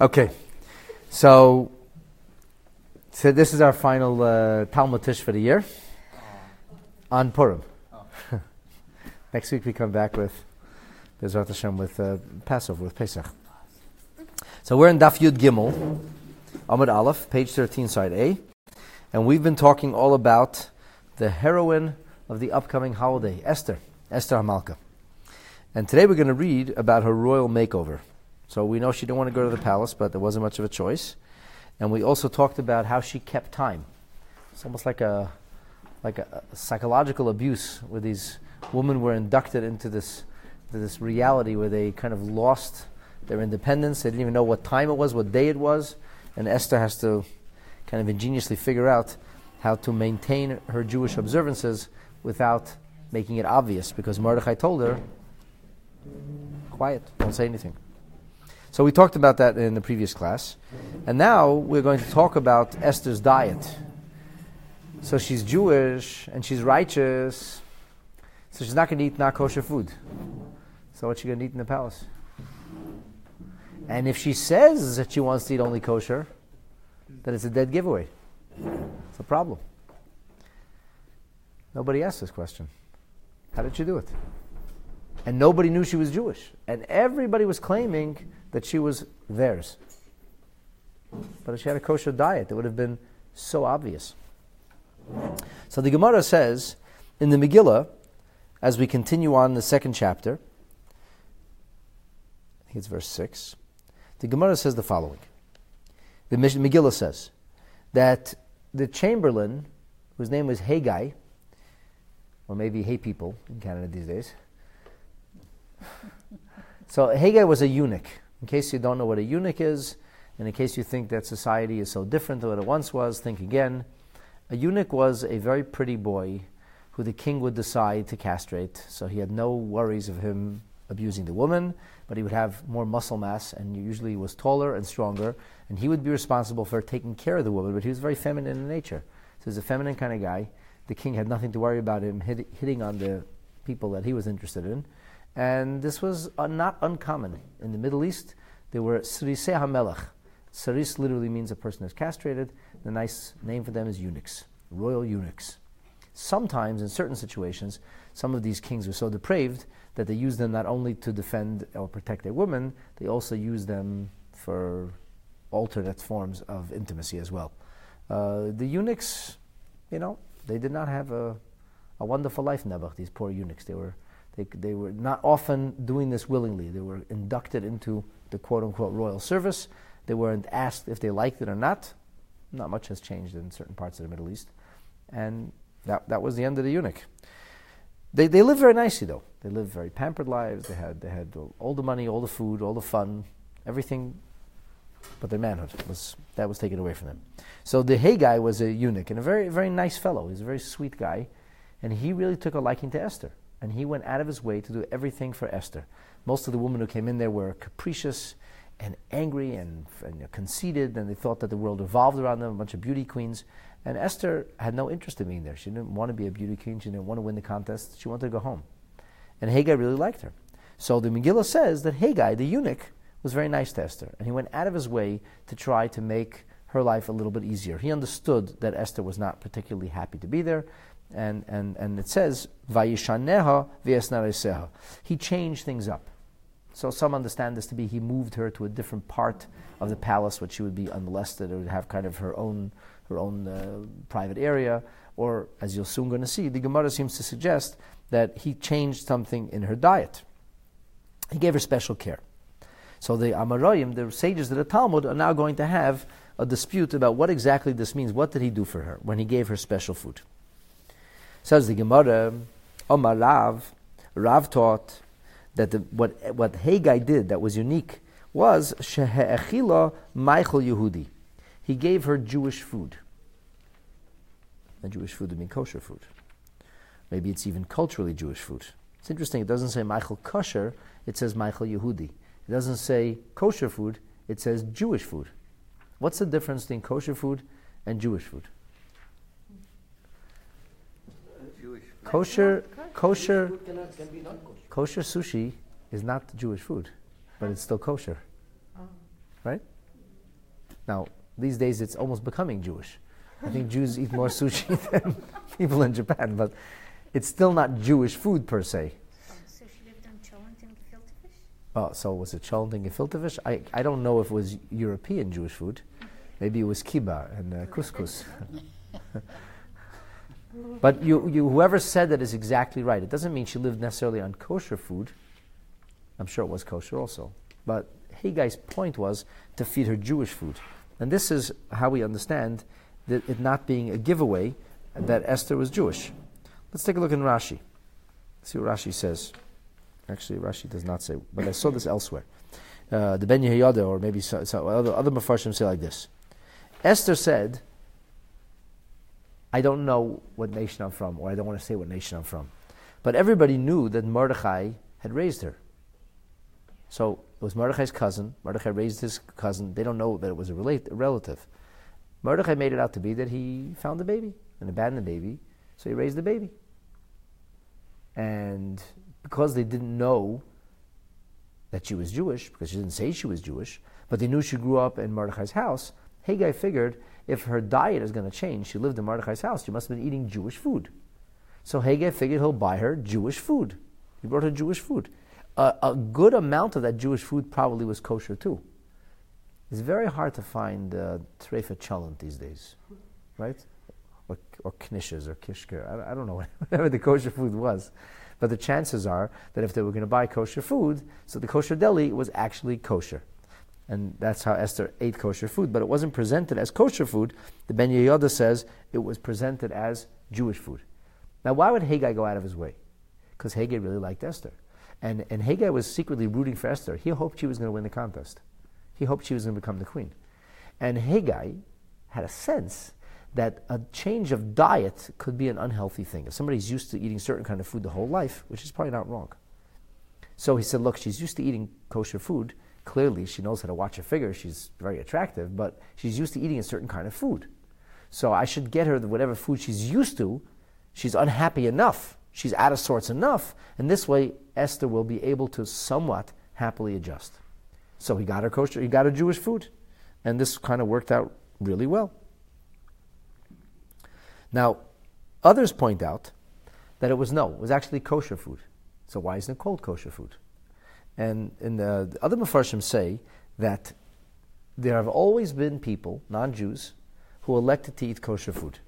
Okay, so this is our final Talmud Tisch for the year on Purim. Oh. Next week we come back with Bezrat Hashem with Passover, with Pesach. So we're in Daf Yud Gimel, Amud Aleph, page 13, side A, and we've been talking all about the heroine of the upcoming holiday, Esther HaMalka. And today we're going to read about her royal makeover. So we know she didn't want to go to the palace, but there wasn't much of a choice. And we also talked about how she kept time. It's almost like a psychological abuse, where these women were inducted into this reality where they kind of lost their independence. They didn't even know what time it was, what day it was. And Esther has to kind of ingeniously figure out how to maintain her Jewish observances without making it obvious, because Mordechai told her, quiet, don't say anything. So we talked about that in the previous class. And now we're going to talk about Esther's diet. So she's Jewish and she's righteous. So she's not going to eat non-kosher food. So what's she going to eat in the palace? And if she says that she wants to eat only kosher, then it's a dead giveaway. It's a problem. Nobody asked this question. How did she do it? And nobody knew she was Jewish. And everybody was claiming that she was theirs. But if she had a kosher diet, it would have been so obvious. So the Gemara says, in the Megillah, as we continue on the second chapter, I think it's verse 6, the Gemara says the following. The Megillah says that the chamberlain, whose name was Hegai, or maybe Hey People in Canada these days. So Haggai was a eunuch. In case you don't know what a eunuch is, and in case you think that society is so different than what it once was, think again. A eunuch was a very pretty boy who the king would decide to castrate, so he had no worries of him abusing the woman, but he would have more muscle mass, and usually he was taller and stronger, and he would be responsible for taking care of the woman, but he was very feminine in nature. So he was a feminine kind of guy. The king had nothing to worry about him hitting on the people that he was interested in. And this was not uncommon. In the Middle East, there were Sarisei HaMelech. Saris literally means a person who's castrated. The nice name for them is eunuchs, royal eunuchs. Sometimes, in certain situations, some of these kings were so depraved that they used them not only to defend or protect their women, they also used them for alternate forms of intimacy as well. The eunuchs, they did not have a wonderful life, Nebuch, these poor eunuchs. They were not often doing this willingly. They were inducted into the quote-unquote royal service. They weren't asked if they liked it or not. Not much has changed in certain parts of the Middle East. And that was the end of the eunuch. They lived very nicely, though. They lived very pampered lives. They had all the money, all the food, all the fun, everything, but their manhood was taken away from them. So the Haggai was a eunuch, and a very, very nice fellow. He was a very sweet guy, and he really took a liking to Esther. And he went out of his way to do everything for Esther. Most of the women who came in there were capricious and angry and conceited, and they thought that the world revolved around them, a bunch of beauty queens. And Esther had no interest in being there. She didn't want to be a beauty queen. She didn't want to win the contest. She wanted to go home. And Haggai really liked her. So the Megillah says that Haggai, the eunuch, was very nice to Esther. And he went out of his way to try to make her life a little bit easier. He understood that Esther was not particularly happy to be there. And it says, Vayishaneha v'esnareseha. He changed things up. So some understand this to be he moved her to a different part of the palace where she would be unmolested or would have kind of her own private area. Or, as you're soon going to see, the Gemara seems to suggest that he changed something in her diet. He gave her special care. So the Amarayim, the sages of the Talmud, are now going to have a dispute about what exactly this means. What did he do for her when he gave her special food? Says the Gemara, Omar Rav. Rav taught that what Haggai did that was unique was shehe'echila Michael Yehudi. He gave her Jewish food. And Jewish food would mean kosher food. Maybe it's even culturally Jewish food. It's interesting. It doesn't say Michael kosher. It says Michael Yehudi. It doesn't say kosher food. It says Jewish food. What's the difference between kosher food and Jewish food? Kosher sushi is not Jewish food, but it's still kosher, right? Now, these days it's almost becoming Jewish. I think Jews eat more sushi than people in Japan, but it's still not Jewish food per se. So she lived on cholent and gefilte fish? Oh, so was it cholent and gefilte fish? I don't know if it was European Jewish food. Maybe it was kibbeh and couscous. But you, whoever said that is exactly right. It doesn't mean she lived necessarily on kosher food. I'm sure it was kosher also. But Heggai's point was to feed her Jewish food. And this is how we understand that it not being a giveaway that Esther was Jewish. Let's take a look in Rashi. See what Rashi says. Actually, Rashi does not say, but I saw this elsewhere. The Ben Yehuda, or maybe so other Mepharshim say like this. Esther said, I don't know what nation I'm from, or I don't want to say what nation I'm from. But everybody knew that Mordechai had raised her. So it was Mordechai's cousin. Mordechai raised his cousin. They don't know that it was a relative. Mordechai made it out to be that he found the baby and abandoned the baby, so he raised the baby. And because they didn't know that she was Jewish, because she didn't say she was Jewish, but they knew she grew up in Mordechai's house, Hegai figured if her diet is going to change, she lived in Mordechai's house, she must have been eating Jewish food. So Hegai figured he'll buy her Jewish food. He brought her Jewish food. A good amount of that Jewish food probably was kosher too. It's very hard to find trefa cholent these days, right? Or knishes or kishker. I don't know, whatever the kosher food was. But the chances are that if they were going to buy kosher food, so the kosher deli was actually kosher. And that's how Esther ate kosher food. But it wasn't presented as kosher food. The Ben Yehuda says it was presented as Jewish food. Now why would Haggai go out of his way? Because Haggai really liked Esther. And Haggai was secretly rooting for Esther. He hoped she was going to win the contest. He hoped she was going to become the queen. And Haggai had a sense that a change of diet could be an unhealthy thing. If somebody's used to eating certain kind of food the whole life, which is probably not wrong. So he said, look, she's used to eating kosher food. Clearly, she knows how to watch her figure. She's very attractive, but she's used to eating a certain kind of food. So I should get her whatever food she's used to. She's unhappy enough. She's out of sorts enough. And this way, Esther will be able to somewhat happily adjust. So he got her kosher, he got her Jewish food. And this kind of worked out really well. Now, others point out that it was actually kosher food. So why isn't it called kosher food? And in the other Mepharshim say that there have always been people, non-Jews, who elected to eat kosher food.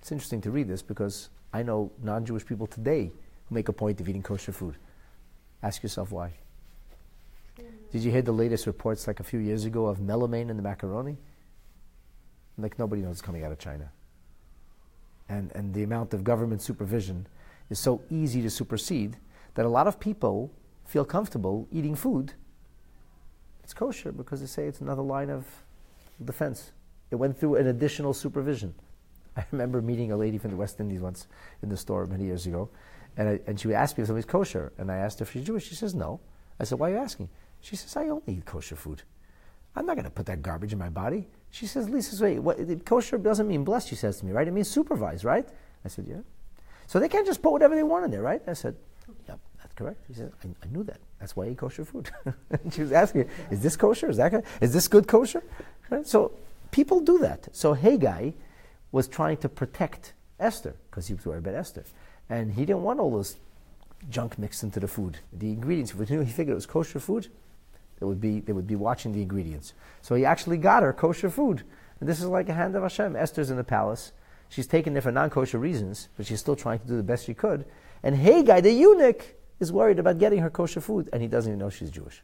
It's interesting to read this because I know non-Jewish people today who make a point of eating kosher food. Ask yourself why. Did you hear the latest reports like a few years ago of melamine in the macaroni? Like nobody knows it's coming out of China. And the amount of government supervision is so easy to supersede that a lot of people feel comfortable eating food. It's kosher because they say it's another line of defense. It went through an additional supervision. I remember meeting a lady from the West Indies once in the store many years ago, and she asked me if somebody's kosher, and I asked her if she's Jewish. She says no. I said, why are you asking? She says, I only eat kosher food. I'm not going to put that garbage in my body. She says, Lisa, wait, kosher doesn't mean blessed, she says to me, right? It means supervised, right? I said, yeah. So they can't just put whatever they want in there, right? I said, yeah, that's correct. She said, I knew that. That's why I eat kosher food. And she was asking, is this kosher? Is that good? Is this good kosher? Right? So people do that. So Haggai was trying to protect Esther because he was worried about Esther. And he didn't want all this junk mixed into the food. The ingredients, if he figured it was kosher food, they would be watching the ingredients. So he actually got her kosher food. And this is like a hand of Hashem. Esther's in the palace. She's taken there for non-kosher reasons, but she's still trying to do the best she could. And Haggai, the eunuch, is worried about getting her kosher food, and he doesn't even know she's Jewish.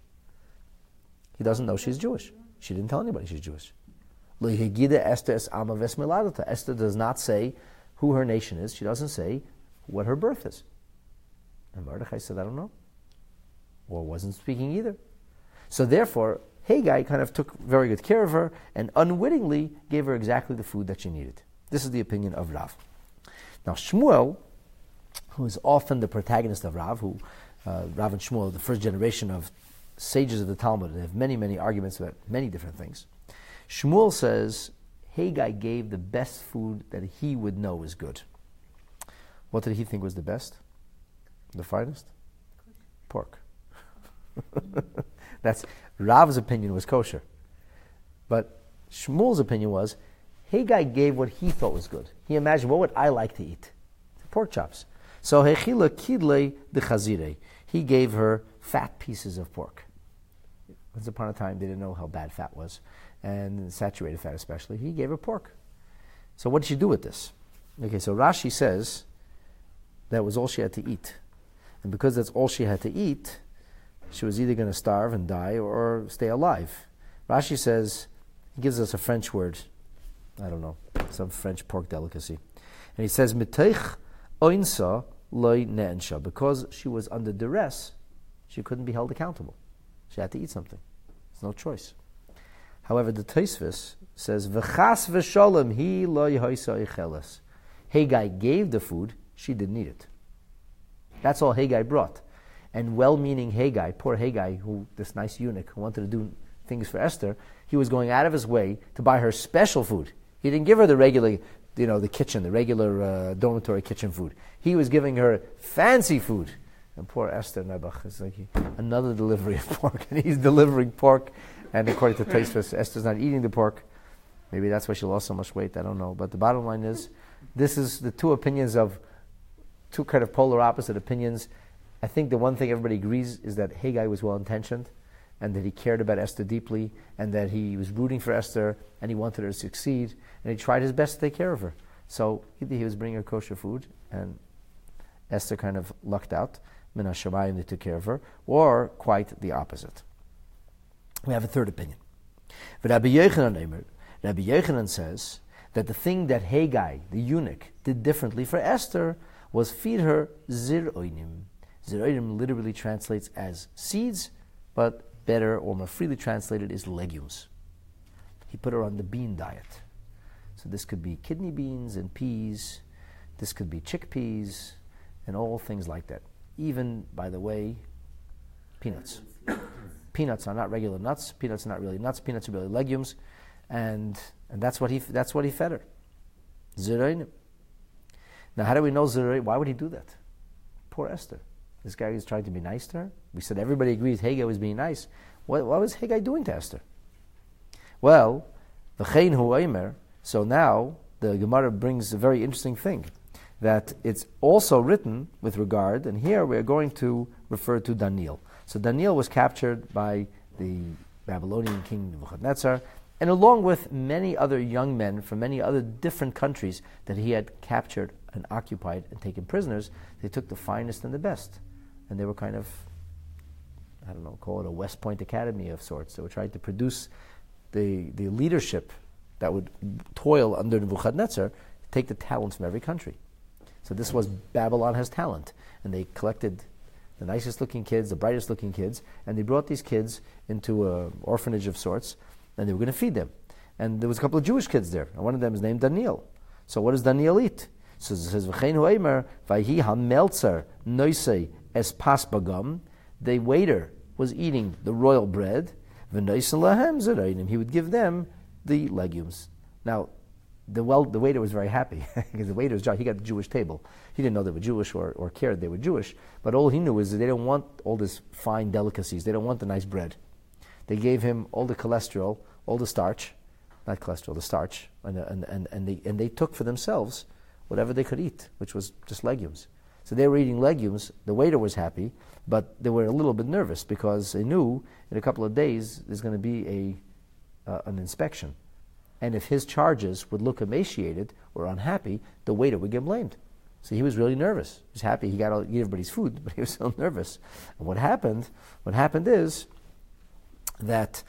He doesn't know she's Jewish. She didn't tell anybody she's Jewish. Esther does not say who her nation is. She doesn't say what her birth is. And Mordechai said, I don't know. Or wasn't speaking either. So therefore, Haggai kind of took very good care of her and unwittingly gave her exactly the food that she needed. This is the opinion of Rav. Now Shmuel, who is often the protagonist of Rav, who Rav and Shmuel are the first generation of sages of the Talmud, and have many, many arguments about many different things. Shmuel says, Haggai gave the best food that he would know is good. What did he think was the best? The finest? Pork. That's Rav's opinion was kosher. But Shmuel's opinion was, Hegai gave what he thought was good. He imagined, what would I like to eat? Pork chops. So Hechila Kidle de Chazire. He gave her fat pieces of pork. Once upon a time, they didn't know how bad fat was, and saturated fat especially. He gave her pork. So what did she do with this? Okay, so Rashi says that was all she had to eat. And because that's all she had to eat, she was either going to starve and die or stay alive. Rashi says, he gives us a French word, I don't know, some French pork delicacy. And he says, Miteich oinsa loy ne'ensha. Because she was under duress, she couldn't be held accountable. She had to eat something. There's no choice. However, the Tosfos says, V'chas v'sholem hi loy hoisa echeles. Haggai gave the food, she didn't eat it. That's all Haggai brought. And well-meaning Haggai, poor Haggai, who this nice eunuch who wanted to do things for Esther, he was going out of his way to buy her special food. He didn't give her the regular, the kitchen, the regular dormitory kitchen food. He was giving her fancy food. And poor Esther Nebuch, it's like another delivery of pork. And he's delivering pork. And according to Tosfos, Esther's not eating the pork. Maybe that's why she lost so much weight. I don't know. But the bottom line is, this is the two opinions of, two kind of polar opposite opinions. I think the one thing everybody agrees is that Haggai was well-intentioned, and that he cared about Esther deeply, and that he was rooting for Esther, and he wanted her to succeed, and he tried his best to take care of her. So he was bringing her kosher food, and Esther kind of lucked out, min hashamayim, they took care of her, or quite the opposite. We have a third opinion. Rabbi Yechanan says that the thing that Haggai, the eunuch, did differently for Esther was feed her ziroinim. Ziroinim literally translates as seeds, but better or more freely translated is legumes. He put her on the bean diet. So this could be kidney beans and peas. This could be chickpeas and all things like that. Even, by the way, peanuts. Peanuts are not regular nuts. Peanuts are not really nuts. Peanuts are really legumes. And that's what he fed her. Ziroinim. Now, how do we know Ziroinim? Why would he do that? Poor Esther. This guy is trying to be nice to her. We said everybody agrees Haggai was being nice. What was Haggai doing to Esther? Well, v'chein hu omer. So now the Gemara brings a very interesting thing, that it's also written with regard, and here we are going to refer to Daniel. So Daniel was captured by the Babylonian king Nebuchadnezzar, and along with many other young men from many other different countries that he had captured and occupied and taken prisoners, they took the finest and the best. And they were kind of, I don't know, call it a West Point Academy of sorts. They were trying to produce the leadership that would toil under Nebuchadnezzar, take the talents from every country. So this was Babylon has talent. And they collected the nicest looking kids, the brightest looking kids, and they brought these kids into an orphanage of sorts, and they were going to feed them. And there was a couple of Jewish kids there, and one of them is named Daniel. So what does Daniel eat? So it says, V'chein hu omer, v'hi hameltzer noisei es pas bagam. The waiter was eating the royal bread. V'noisei lahem ziroinim. He would give them the legumes. Now, the waiter was very happy because the waiter's job, he got the Jewish table. He didn't know they were Jewish or cared they were Jewish, but all he knew is that they don't want all this fine delicacies. They don't want the nice bread. They gave him all the cholesterol, all the starch, not cholesterol, the starch, and they took for themselves whatever they could eat, which was just legumes. So they were eating legumes. The waiter was happy, but they were a little bit nervous because they knew in a couple of days there's going to be an inspection. And if his charges would look emaciated or unhappy, the waiter would get blamed. So he was really nervous. He was happy he got all, everybody's food, but he was still nervous. And what happened is that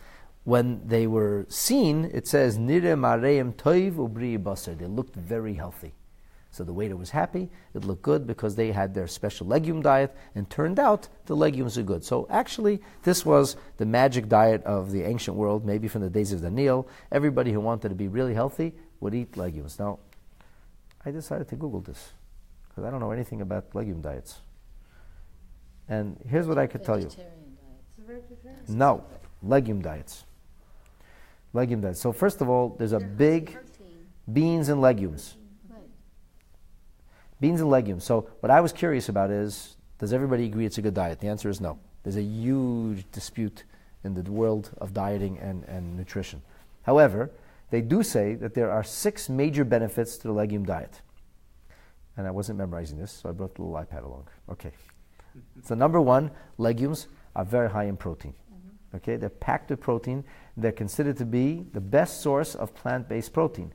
when they were seen, it says, Nire mareim toiv ubri basar. They looked very healthy. So the waiter was happy, it looked good because they had their special legume diet, and turned out the legumes are good. So actually, this was the magic diet of the ancient world, maybe from the days of Daniel. Everybody who wanted to be really healthy would eat legumes. Now, I decided to Google this, because I don't know anything about legume diets. And here's what I could tell you. No, legume diets. Legume diets. So first of all, there's a big beans and legumes. Beans and legumes. So what I was curious about is, does everybody agree it's a good diet? The answer is no. There's a huge dispute in the world of dieting and nutrition. However, they do say that there are 6 major benefits to the legume diet. And I wasn't memorizing this, so I brought the little iPad along. Okay. So number 1, legumes are very high in protein. Mm-hmm. Okay, they're packed with protein. They're considered to be the best source of plant-based protein.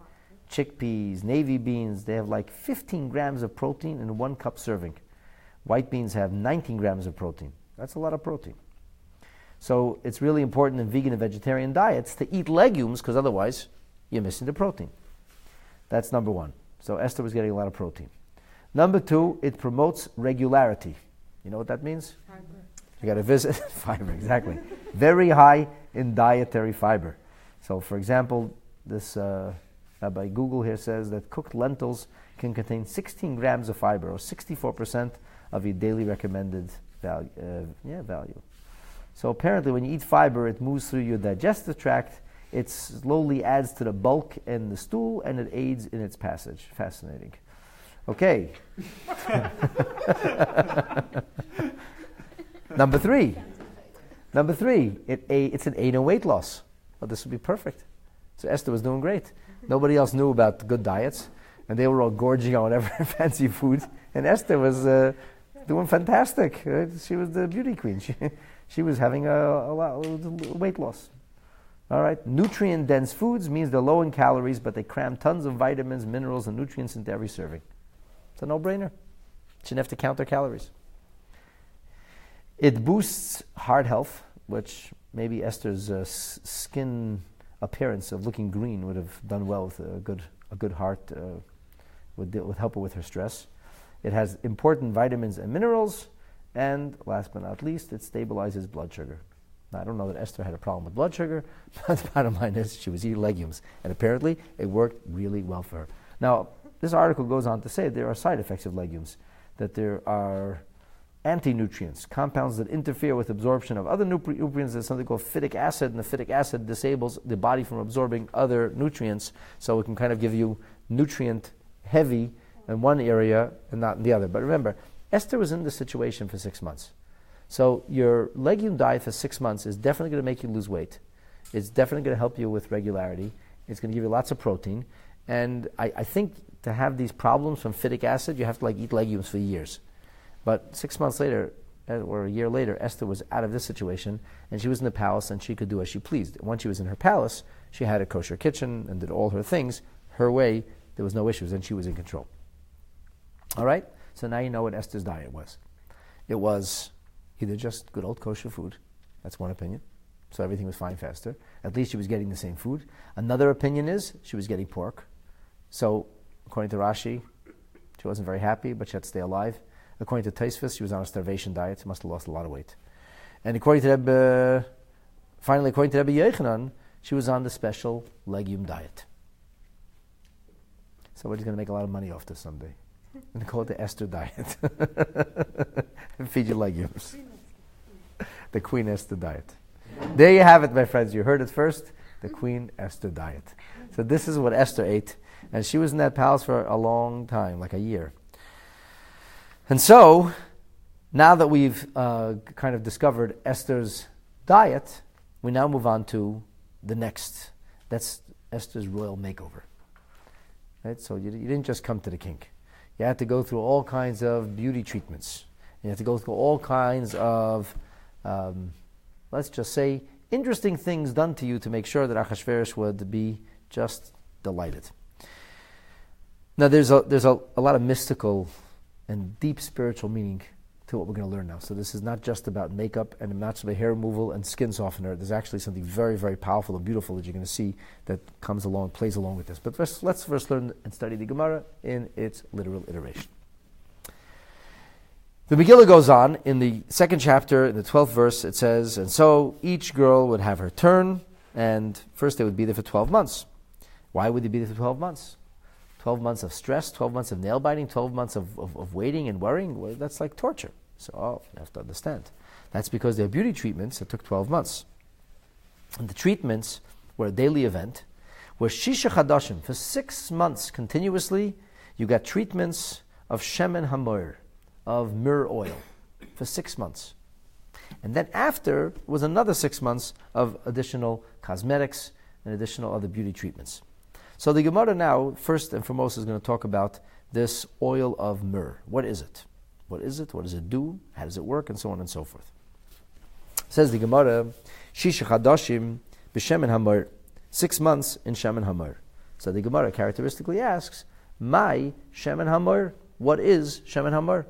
Chickpeas, navy beans, they have like 15 grams of protein in 1 cup serving. White beans have 19 grams of protein. That's a lot of protein. So it's really important in vegan and vegetarian diets to eat legumes, because otherwise you're missing the protein. That's number 1. So Esther was getting a lot of protein. Number 2, it promotes regularity. You know what that means? Fiber. You got to visit fiber, exactly. Very high in dietary fiber. So for example, this by Google here says that cooked lentils can contain 16 grams of fiber, or 64% of your daily recommended value. So apparently when you eat fiber, it moves through your digestive tract, it slowly adds to the bulk in the stool, and it aids in its passage. Fascinating. Okay. Number three, it's an aid in weight loss. Oh, this would be perfect. So Esther was doing great. Nobody else knew about good diets, and they were all gorging on whatever fancy food. And Esther was doing fantastic. Right? She was the beauty queen. She was having a lot of weight loss. All right, nutrient-dense foods means they're low in calories, but they cram tons of vitamins, minerals, and nutrients into every serving. It's a no-brainer. Shouldn't have to count their calories. It boosts heart health, which maybe Esther's skin appearance of looking green would have done well with a good heart, would help her with her stress. It has important vitamins and minerals, and last but not least, it stabilizes blood sugar. Now, I don't know that Esther had a problem with blood sugar, but the bottom line is she was eating legumes, and apparently it worked really well for her. Now, this article goes on to say there are side effects of legumes, that there are anti-nutrients, compounds that interfere with absorption of other nutrients. There's something called phytic acid, and the phytic acid disables the body from absorbing other nutrients, so it can kind of give you nutrient heavy in one area and not in the other. But remember, Esther was in this situation for 6 months. So your legume diet for 6 months is definitely going to make you lose weight. It's definitely going to help you with regularity. It's going to give you lots of protein. And I think to have these problems from phytic acid, you have to eat legumes for years. But 6 months later, or a year later, Esther was out of this situation, and she was in the palace, and she could do as she pleased. Once she was in her palace, she had a kosher kitchen and did all her things her way. There was no issues, and she was in control. All right? So now you know what Esther's diet was. It was either just good old kosher food. That's one opinion. So everything was fine for Esther. At least she was getting the same food. Another opinion is she was getting pork. So according to Rashi, she wasn't very happy, but she had to stay alive. According to Tosfos, she was on a starvation diet. She must have lost a lot of weight. And finally, according to Rabbi Yehuda, she was on the special legume diet. Somebody's going to make a lot of money off this someday. And call it the Esther diet. And feed you legumes. The Queen Esther diet. There you have it, my friends. You heard it first. The Queen Esther diet. So this is what Esther ate. And she was in that palace for a long time, like a year. And so, now that we've kind of discovered Esther's diet, we now move on to the next. That's Esther's royal makeover. Right? So you didn't just come to the king. You had to go through all kinds of beauty treatments. You had to go through all kinds of, let's just say, interesting things done to you to make sure that Achashverosh would be just delighted. Now, there's a lot of mystical and deep spiritual meaning to what we're going to learn now. So this is not just about makeup and not just about hair removal and skin softener. There's actually something very, very powerful and beautiful that you're going to see that comes along, plays along with this. But first, let's first learn and study the Gemara in its literal iteration. The Megillah goes on in the 2nd chapter, in the 12th verse, it says, and so each girl would have her turn, and first they would be there for 12 months. Why would they be there for 12 months? 12 months of stress, 12 months of nail biting, 12 months of waiting and worrying. Well, that's like torture. So you have to understand. That's because their beauty treatments, it took 12 months. And the treatments were a daily event, were shisha chadashim. For 6 months continuously, you got treatments of Shemen Hamur, of myrrh oil, for 6 months. And then after was another 6 months of additional cosmetics, and additional other beauty treatments. So the Gemara now, first and foremost, is going to talk about this oil of myrrh. What is it? What is it? What does it do? How does it work? And so on and so forth. Says the Gemara, Shisha Chadashim b'Shemen Hamur, 6 months in Shemen Hamur. So the Gemara characteristically asks, my Shemen Hamur, what is Shemen Hamur?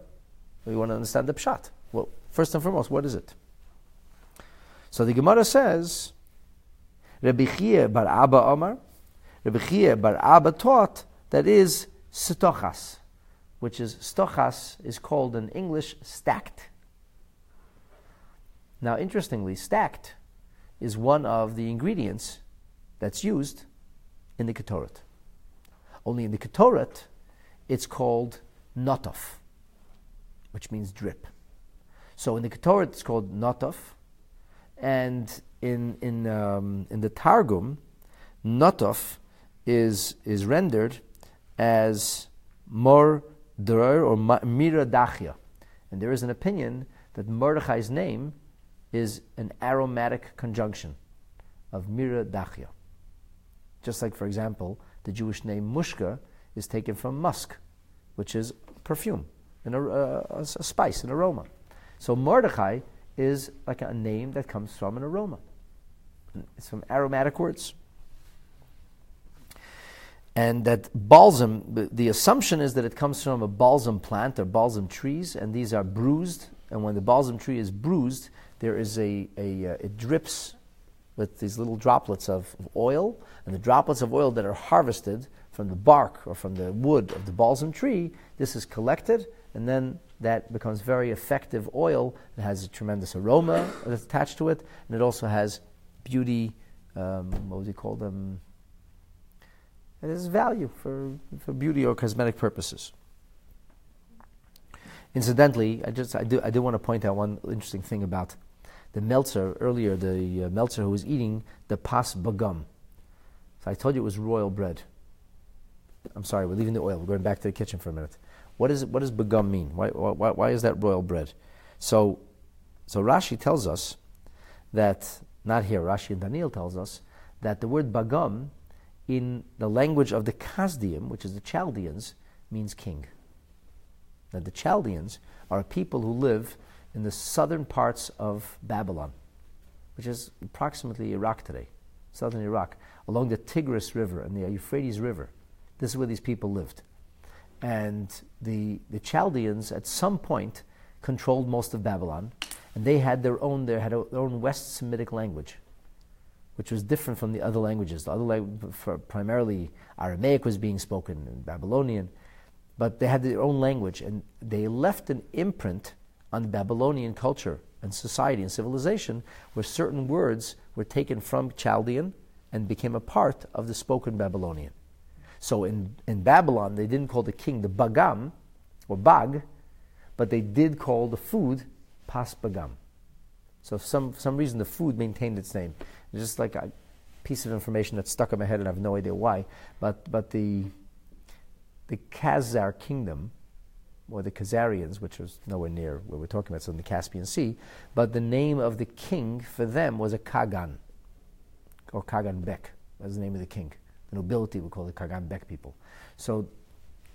We want to understand the pshat. Well, first and foremost, what is it? So the Gemara says, Rabbi Chia bar Abba Amar, Rabbi Chia bar Abba taught that is Stochas, which is Stochas is called in English stacked. Now, interestingly, stacked is one of the ingredients that's used in the Katorat. Only in the Katorat, it's called Notof, which means drip. So in the Katorat, it's called Notof, and in the Targum, Notof is rendered as Mordechai or Mira dachia, and there is an opinion that Mordechai's name is an aromatic conjunction of Mira dachia. Just like, for example, the Jewish name Mushka is taken from musk, which is perfume, and a spice, an aroma. So Mordechai is like a name that comes from an aroma. It's from aromatic words. And that balsam, the assumption is that it comes from a balsam plant or balsam trees, and these are bruised, and when the balsam tree is bruised, there is it drips with these little droplets of oil, and the droplets of oil that are harvested from the bark or from the wood of the balsam tree, this is collected, and then that becomes very effective oil. It has a tremendous aroma that's attached to it, and it also has beauty, what would you call them? It has value for beauty or cosmetic purposes. Incidentally, I do want to point out one interesting thing about the Meltzer earlier, the Meltzer who was eating the Pas Bagam. So I told you it was royal bread. I'm sorry, we're leaving the oil. We're going back to the kitchen for a minute. What does Bagam mean? Why is that royal bread? So Rashi tells us that, not here, Rashi and Daniel tells us that the word Bagam in the language of the Kasdium, which is the Chaldeans, means king. That the Chaldeans are a people who live in the southern parts of Babylon, which is approximately Iraq today, southern Iraq, along the Tigris River and the Euphrates River. This is where these people lived. And the Chaldeans at some point controlled most of Babylon, and they had their own West Semitic language, which was different from the other languages. The other primarily Aramaic was being spoken, and Babylonian, but they had their own language, and they left an imprint on the Babylonian culture and society and civilization, where certain words were taken from Chaldean and became a part of the spoken Babylonian. So in Babylon, they didn't call the king the Bagam, or Bag, but they did call the food Pas Bagam. So for some reason, the food maintained its name. It's just like a piece of information that stuck in my head, and I have no idea why. But the Khazar kingdom, or the Khazarians, which was nowhere near where we're talking about, so in the Caspian Sea, but the name of the king for them was a Kagan, or Kaganbek. That's the name of the king. The nobility we call the Kaganbek people. So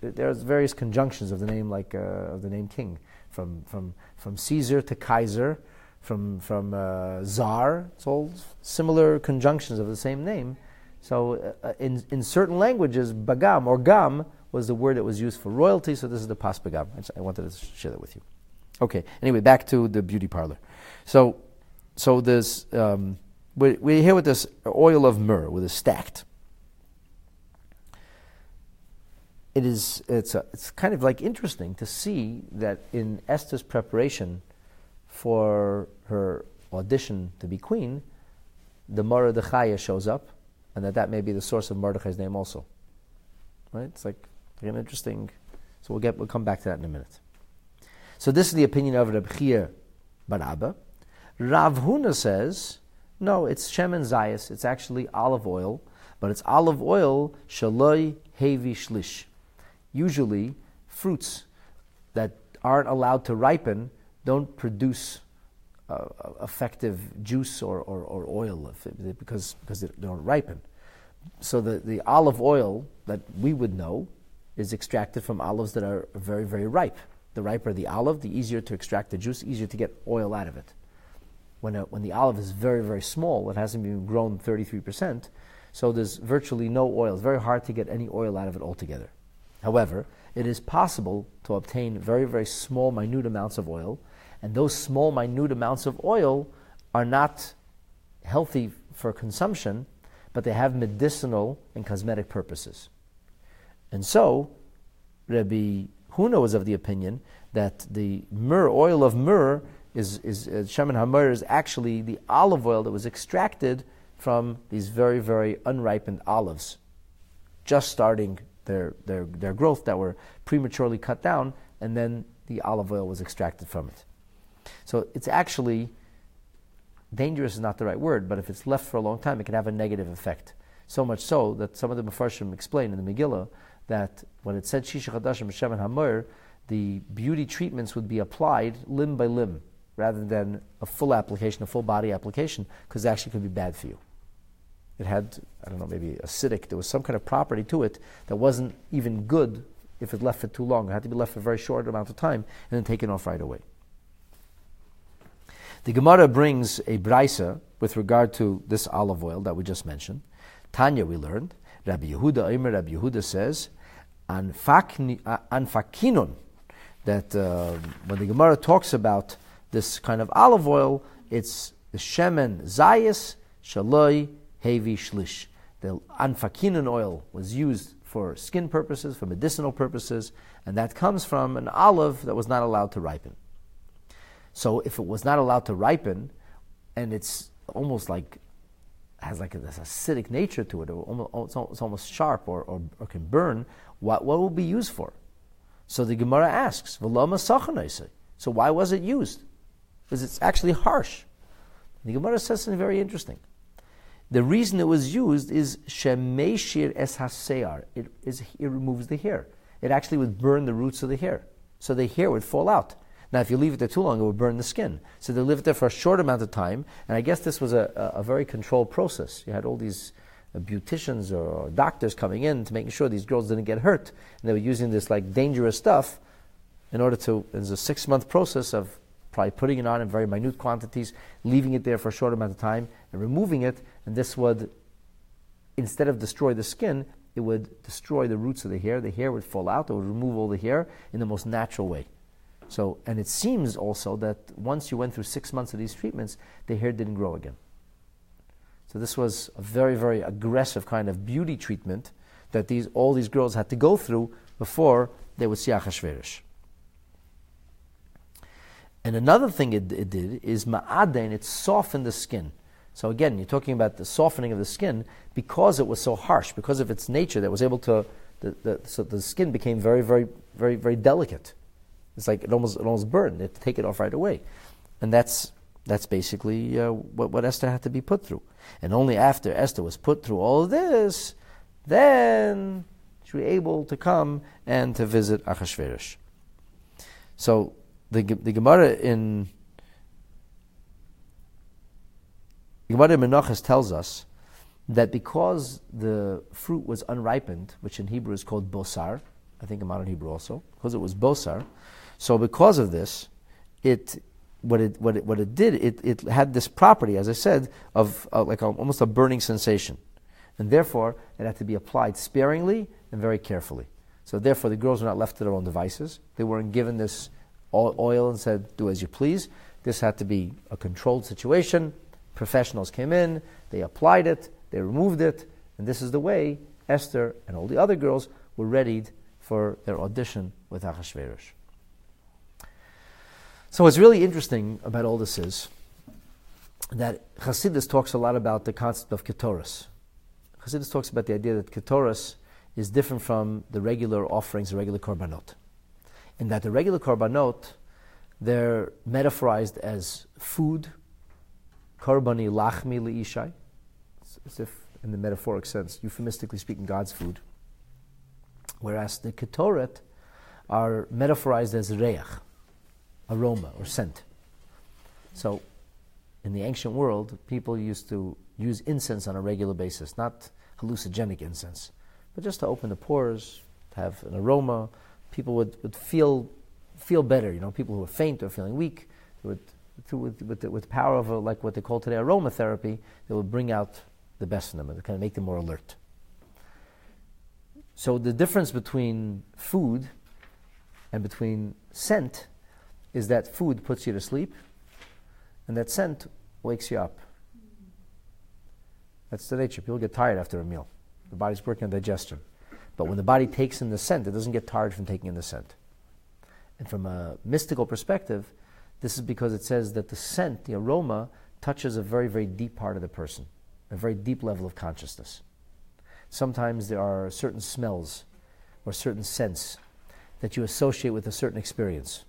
there's various conjunctions of the name, like of the name king, from Caesar to Kaiser, from Tsar. It's all similar conjunctions of the same name. So in certain languages, Bagam or Gam was the word that was used for royalty, so this is the Pas Bagam. I wanted to share that with you. Okay, anyway, back to the beauty parlor. So this we're here with this oil of myrrh, with a stacked. It's kind of like interesting to see that in Esther's preparation for her audition to be queen, the Mordechai shows up, and that may be the source of Mordechai's name also. Right? It's like an interesting. So we'll come back to that in a minute. So this is the opinion of Reb Chia bar Abba. Rav Huna says, no, it's shemen zayis. It's actually olive oil, but it's olive oil shaloi hevi shlish. Usually, fruits that aren't allowed to ripen don't produce effective juice or oil because they don't ripen. So the olive oil that we would know is extracted from olives that are very, very ripe. The riper the olive, the easier to extract the juice, easier to get oil out of it. When the olive is very, very small, it hasn't been grown 33%, so there's virtually no oil. It's very hard to get any oil out of it altogether. However, it is possible to obtain very, very small, minute amounts of oil, and those small, minute amounts of oil are not healthy for consumption, but they have medicinal and cosmetic purposes. And so, Rabbi Huna was of the opinion that the myrrh, oil of myrrh, is Shemen Hamur is actually the olive oil that was extracted from these very, very unripened olives, just starting their growth, that were prematurely cut down, and then the olive oil was extracted from it. So it's actually, dangerous is not the right word, but if it's left for a long time, it can have a negative effect. So much so that some of the Mepharshim explain in the Megillah that when it said Shisha Chadashim Shemen Hamur, the beauty treatments would be applied limb by limb, rather than a full application, a full body application, because it actually could be bad for you. It had, I don't know, maybe acidic, there was some kind of property to it that wasn't even good if it left for too long. It had to be left for a very short amount of time and then taken off right away. The Gemara brings a braisa with regard to this olive oil that we just mentioned. Tanya, we learned, Rabbi Yehuda says, Anfakinun, that when the Gemara talks about this kind of olive oil, it's the shemen zayis shaloi hevi shlish. The anfakinun oil was used for skin purposes, for medicinal purposes, and that comes from an olive that was not allowed to ripen. So if it was not allowed to ripen, and it's almost like, has like this acidic nature to it, it's almost sharp or can burn, what will be used for? So the Gemara asks, V'lama sachanaisei. So why was it used? Because it's actually harsh. The Gemara says something very interesting. The reason it was used is shemeshir es hasear. It removes the hair. It actually would burn the roots of the hair. So the hair would fall out. Now, if you leave it there too long, it would burn the skin. So they lived there for a short amount of time, and I guess this was a very controlled process. You had all these beauticians or doctors coming in to making sure these girls didn't get hurt. And they were using this like dangerous stuff in order to, it's a 6-month process of probably putting it on in very minute quantities, leaving it there for a short amount of time, and removing it, and this would, instead of destroy the skin, it would destroy the roots of the hair. The hair would fall out, it would remove all the hair in the most natural way. So, and it seems also that once you went through 6 months of these treatments, the hair didn't grow again. So this was a very, very aggressive kind of beauty treatment that all these girls had to go through before they would see Achashverosh. And another thing it did is ma'aden, it softened the skin. So again, you're talking about the softening of the skin because it was so harsh, because of its nature that was able to, so the skin became very, very, very, very delicate. It's like it almost burned. They had to take it off right away. And that's basically what Esther had to be put through. And only after Esther was put through all of this, then she was able to come and to visit Achashverosh. So the Gemara in Menachos tells us that because the fruit was unripened, which in Hebrew is called bosar, I think in modern Hebrew also, because it was bosar, so because of this, it had this property, as I said, of like almost a burning sensation, and therefore it had to be applied sparingly and very carefully. So therefore, the girls were not left to their own devices. They weren't given this oil and said, "Do as you please." This had to be a controlled situation. Professionals came in, they applied it, they removed it, and this is the way Esther and all the other girls were readied for their audition with Achashverosh. So what's really interesting about all this is that Hasidus talks a lot about the concept of Katoras. Hasidus talks about the idea that Katoras is different from the regular offerings, the regular korbanot. In that the regular korbanot, they're metaphorized as food, korbani lachmi liishai, as if in the metaphoric sense, euphemistically speaking, God's food. Whereas the Katorat are metaphorized as reach, aroma or scent. So in the ancient world, people used to use incense on a regular basis, not hallucinogenic incense, but just to open the pores, to have an aroma. People would feel better, you know, people who are faint or feeling weak, with the power of like what they call today aromatherapy, they will bring out the best in them and kind of make them more alert. So the difference between food and between scent is that food puts you to sleep and that scent wakes you up. That's the nature. People get tired after a meal. The body's working on digestion. But when the body takes in the scent, it doesn't get tired from taking in the scent. And from a mystical perspective, this is because it says that the scent, the aroma, touches a very, very deep part of the person, a very deep level of consciousness. Sometimes there are certain smells or certain scents that you associate with a certain experience.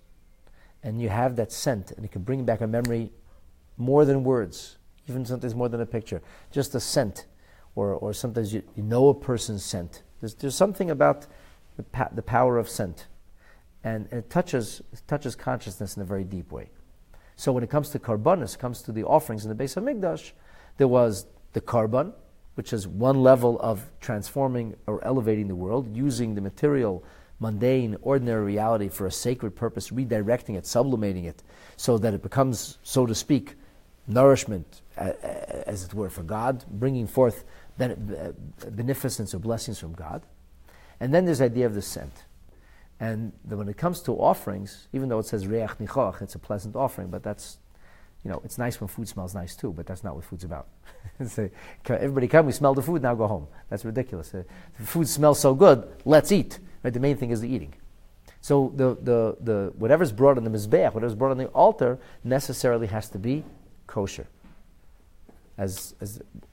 And you have that scent, and it can bring back a memory more than words, even sometimes more than a picture. Just a scent, or sometimes you know a person's scent. There's something about the power of scent. And it touches consciousness in a very deep way. So when it comes to karbanos, comes to the offerings in the Beis HaMikdash, there was the karban, which is one level of transforming or elevating the world, using the material, mundane, ordinary reality for a sacred purpose, redirecting it, sublimating it, so that it becomes, so to speak, nourishment, as it were, for God, bringing forth beneficence or blessings from God. And then there's the idea of the scent. And when it comes to offerings, even though it says reach nichoch, it's a pleasant offering, but that's, you know, it's nice when food smells nice too, but that's not what food's about. Everybody come, we smell the food, now go home. That's ridiculous. The food smells so good, let's eat. Right? The main thing is the eating. So the whatever's brought on the mizbeach, whatever's brought on the altar, necessarily has to be kosher. As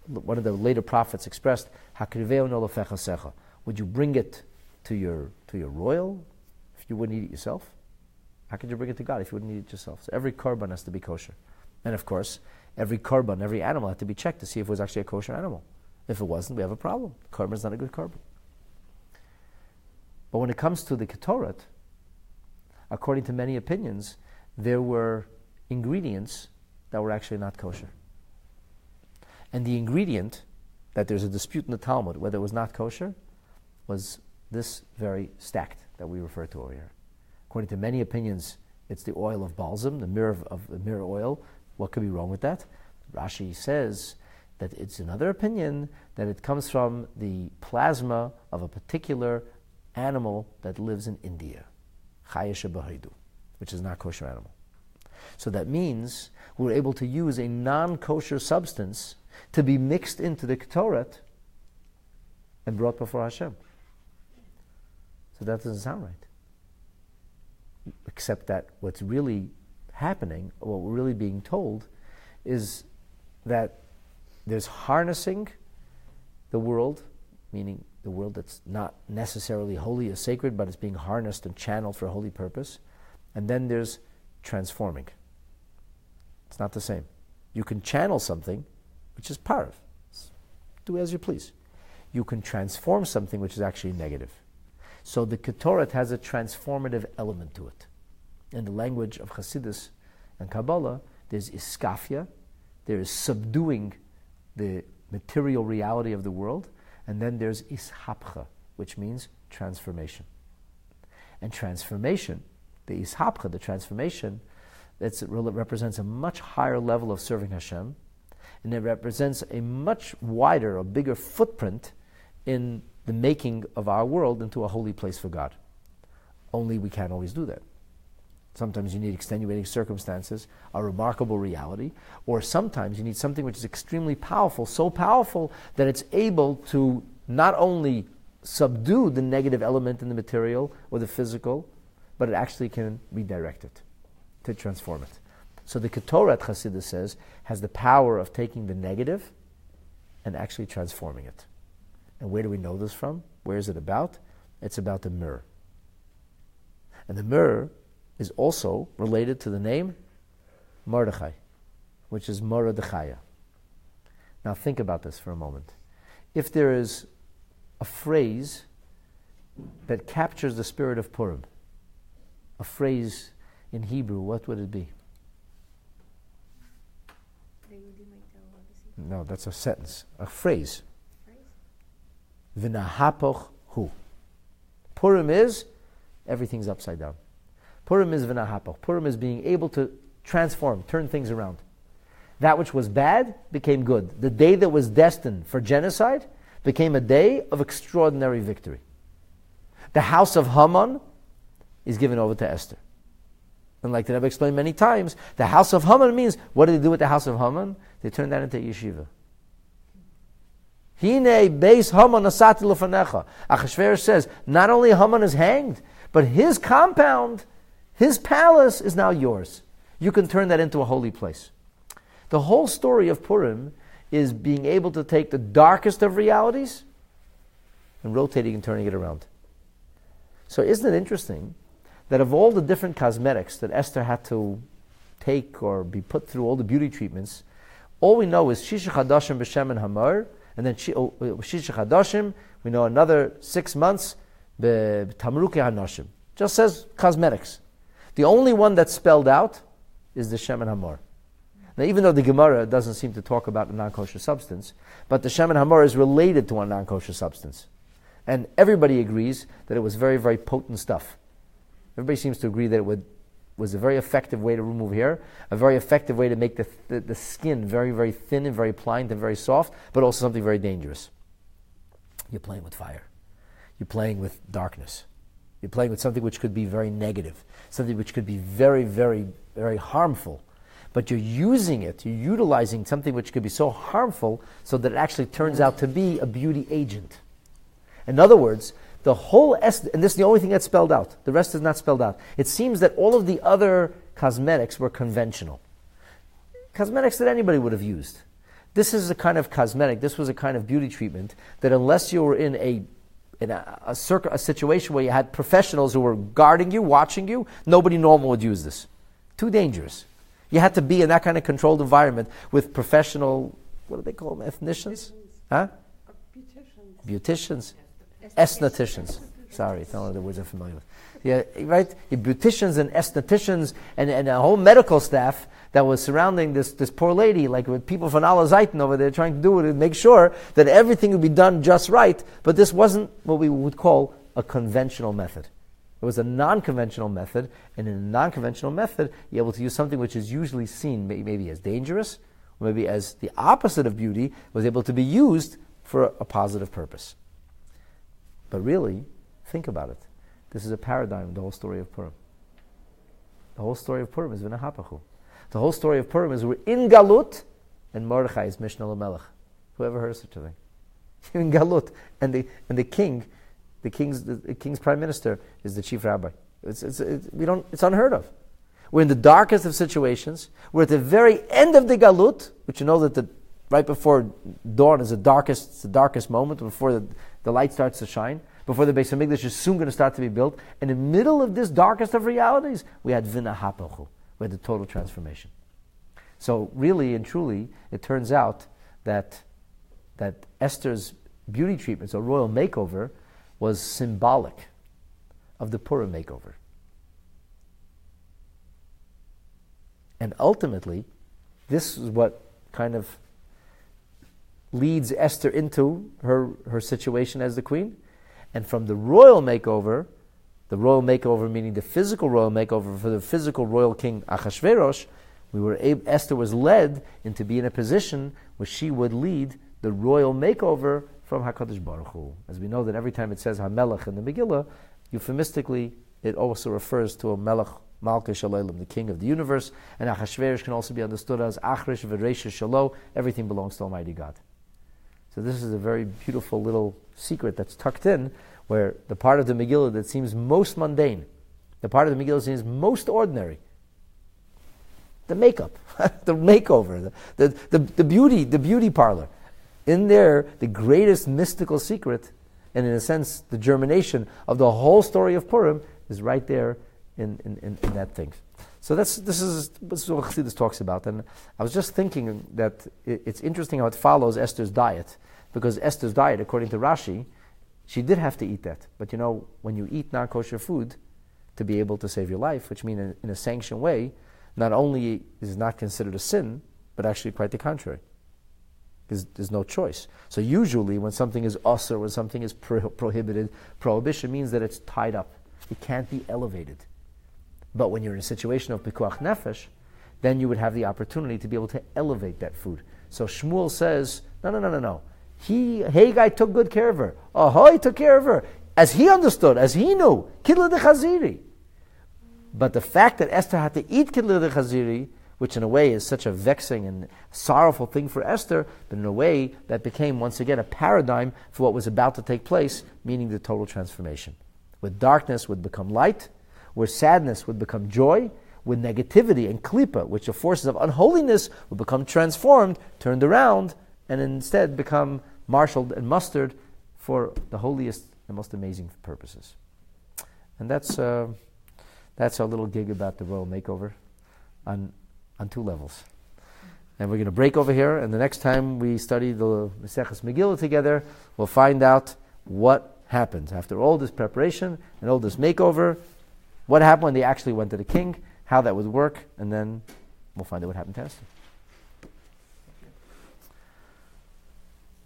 one of the later prophets expressed, hakriveo no lofecha secha. Would you bring it to your royal if you wouldn't eat it yourself? How could you bring it to God if you wouldn't eat it yourself? So every korban has to be kosher. And of course, every korban, every animal had to be checked to see if it was actually a kosher animal. If it wasn't, we have a problem. Korban is not a good korban. But when it comes to the Katorat, according to many opinions, there were ingredients that were actually not kosher. And the ingredient that there's a dispute in the Talmud, whether it was not kosher, was this very stacked that we refer to over here. According to many opinions, it's the oil of balsam, the myrrh oil. What could be wrong with that? Rashi says that it's another opinion that it comes from the plasma of a particular animal that lives in India, Chayesha Bahidu, which is not kosher animal. So that means we're able to use a non-kosher substance to be mixed into the Ketoret and brought before Hashem. So that doesn't sound right. Except that what's really happening, what we're really being told, is that there's harnessing the world, meaning the world that's not necessarily holy or sacred, but it's being harnessed and channeled for a holy purpose. And then there's transforming. It's not the same. You can channel something, which is parv. Do as you please. You can transform something which is actually negative. So the Ketoret has a transformative element to it. In the language of Hasidus and Kabbalah, there's iskafia, there is subduing the material reality of the world, and then there's is'hapcha, which means transformation. And transformation, the is'hapcha, the transformation, it represents a much higher level of serving Hashem, and it represents a much wider, a bigger footprint in the making of our world into a holy place for God. Only we can't always do that. Sometimes you need extenuating circumstances, a remarkable reality, or sometimes you need something which is extremely powerful, so powerful that it's able to not only subdue the negative element in the material or the physical, but it actually can redirect it, to transform it. So the Ketorat, Chassidus says, has the power of taking the negative and actually transforming it. And where do we know this from? Where is it about? It's about the myrrh. And the myrrh is also related to the name Mordechai, which is Mira dachia. Now think about this for a moment. If there is a phrase that captures the spirit of Purim, a phrase in Hebrew, what would it be? No, that's a sentence, a phrase. V'nahapoch hu. Purim is, everything's upside down. Purim is v'nahapoch. Purim is being able to transform, turn things around. That which was bad became good. The day that was destined for genocide became a day of extraordinary victory. The house of Haman is given over to Esther. And like the Rebbe explained many times, the house of Haman means, what did they do with the house of Haman? They turned that into yeshiva. Hine beis Haman asati lefanecha. Achashverosh says, not only Haman is hanged, but his compound, his palace is now yours. You can turn that into a holy place. The whole story of Purim is being able to take the darkest of realities and rotating and turning it around. So isn't it interesting that of all the different cosmetics that Esther had to take or be put through, all the beauty treatments, all we know is Shisha Chadashim b'Shemen Hamur, and then Shisha Chadashim, we know another 6 months, b'Tamruke HaNashim. Just says cosmetics. The only one that's spelled out is the Shemen Hamur. Now, even though the Gemara doesn't seem to talk about a non-kosher substance, but the Shemen Hamur is related to a non-kosher substance. And everybody agrees that it was very, very potent stuff. Everybody seems to agree that it was a very effective way to remove hair, a very effective way to make the skin very, very thin and very pliant and very soft, but also something very dangerous. You're playing with fire. You're playing with darkness. You're playing with something which could be very negative, something which could be very, very, very harmful. But you're using it, you're utilizing something which could be so harmful so that it actually turns out to be a beauty agent. In other words, the whole Esther, and this is the only thing that's spelled out. The rest is not spelled out. It seems that all of the other cosmetics were conventional. Cosmetics that anybody would have used. This is a kind of cosmetic, this was a kind of beauty treatment that unless you were in a situation where you had professionals who were guarding you, watching you, nobody normal would use this. Too dangerous. You had to be in that kind of controlled environment with professional, what do they call them, ethnicians? Huh? Beauticians. Estheticians. Sorry, it's not the words I'm familiar with. Yeah, right? Beauticians and estheticians and a whole medical staff that was surrounding this poor lady, like with people from Allah Zaitan over there trying to do it and make sure that everything would be done just right. But this wasn't what we would call a conventional method. It was a non-conventional method, and in a non-conventional method, you're able to use something which is usually seen maybe as dangerous, or maybe as the opposite of beauty, was able to be used for a positive purpose. But really, think about it. This is a paradigm, the whole story of Purim. The whole story of Purim is V'nahapachu. The whole story of Purim is we're in Galut, and Mordechai is Mishnah HaMelech. Whoever heard such a thing? You're in Galut, and the king, the king's prime minister is the chief rabbi. It's unheard of. We're in the darkest of situations. We're at the very end of the Galut, which you know that right before dawn is the darkest moment, before the light starts to shine, before the Beis HaMikdash is soon going to start to be built. In the middle of this darkest of realities, we had V'nahapochu, we had the total transformation. So really and truly, it turns out that Esther's beauty treatments, or royal makeover, was symbolic of the Purim makeover. And ultimately, this is what kind of leads Esther into her situation as the queen. And from the royal makeover meaning the physical royal makeover for the physical royal king Achashverosh, Esther was led into being in a position where she would lead the royal makeover from HaKadosh Baruch Hu. As we know that every time it says HaMelech in the Megillah, euphemistically, it also refers to a Melech Malka Shalalim, the king of the universe, and Achashverosh can also be understood as Achrish V'Reisha Shalo, everything belongs to Almighty God. So this is a very beautiful little secret that's tucked in, where the part of the Megillah that seems most mundane, the part of the Megillah that seems most ordinary, the makeup, the makeover, the beauty, the beauty parlor, in there, the greatest mystical secret, and in a sense, the germination of the whole story of Purim is right there in that thing. So this is what Hasidus talks about. And I was just thinking that it's interesting how it follows Esther's diet, because Esther's diet, according to Rashi, she did have to eat that. But you know, when you eat non-kosher food to be able to save your life, which means in a sanctioned way, not only is it not considered a sin, but actually quite the contrary. because there's no choice. So usually when something is usur, when something is prohibited, prohibition means that it's tied up. It can't be elevated. But when you're in a situation of pikuach nefesh, then you would have the opportunity to be able to elevate that food. So Shmuel says, no. Hegai took good care of her. Ahoy took care of her. As he understood, as he knew, kidla de chaziri. But the fact that Esther had to eat kidla de chaziri, which in a way is such a vexing and sorrowful thing for Esther, but in a way that became once again a paradigm for what was about to take place, meaning the total transformation. Where darkness would become light, where sadness would become joy, with negativity and klipa, which are forces of unholiness, will become transformed, turned around, and instead become marshaled and mustered for the holiest and most amazing purposes. And that's our little gig about the royal makeover on two levels. And we're going to break over here, and the next time we study the Maseches Megillah together, we'll find out what happened. After all this preparation and all this makeover, what happened when they actually went to the king, how that would work, and then we'll find out what happened to Esther.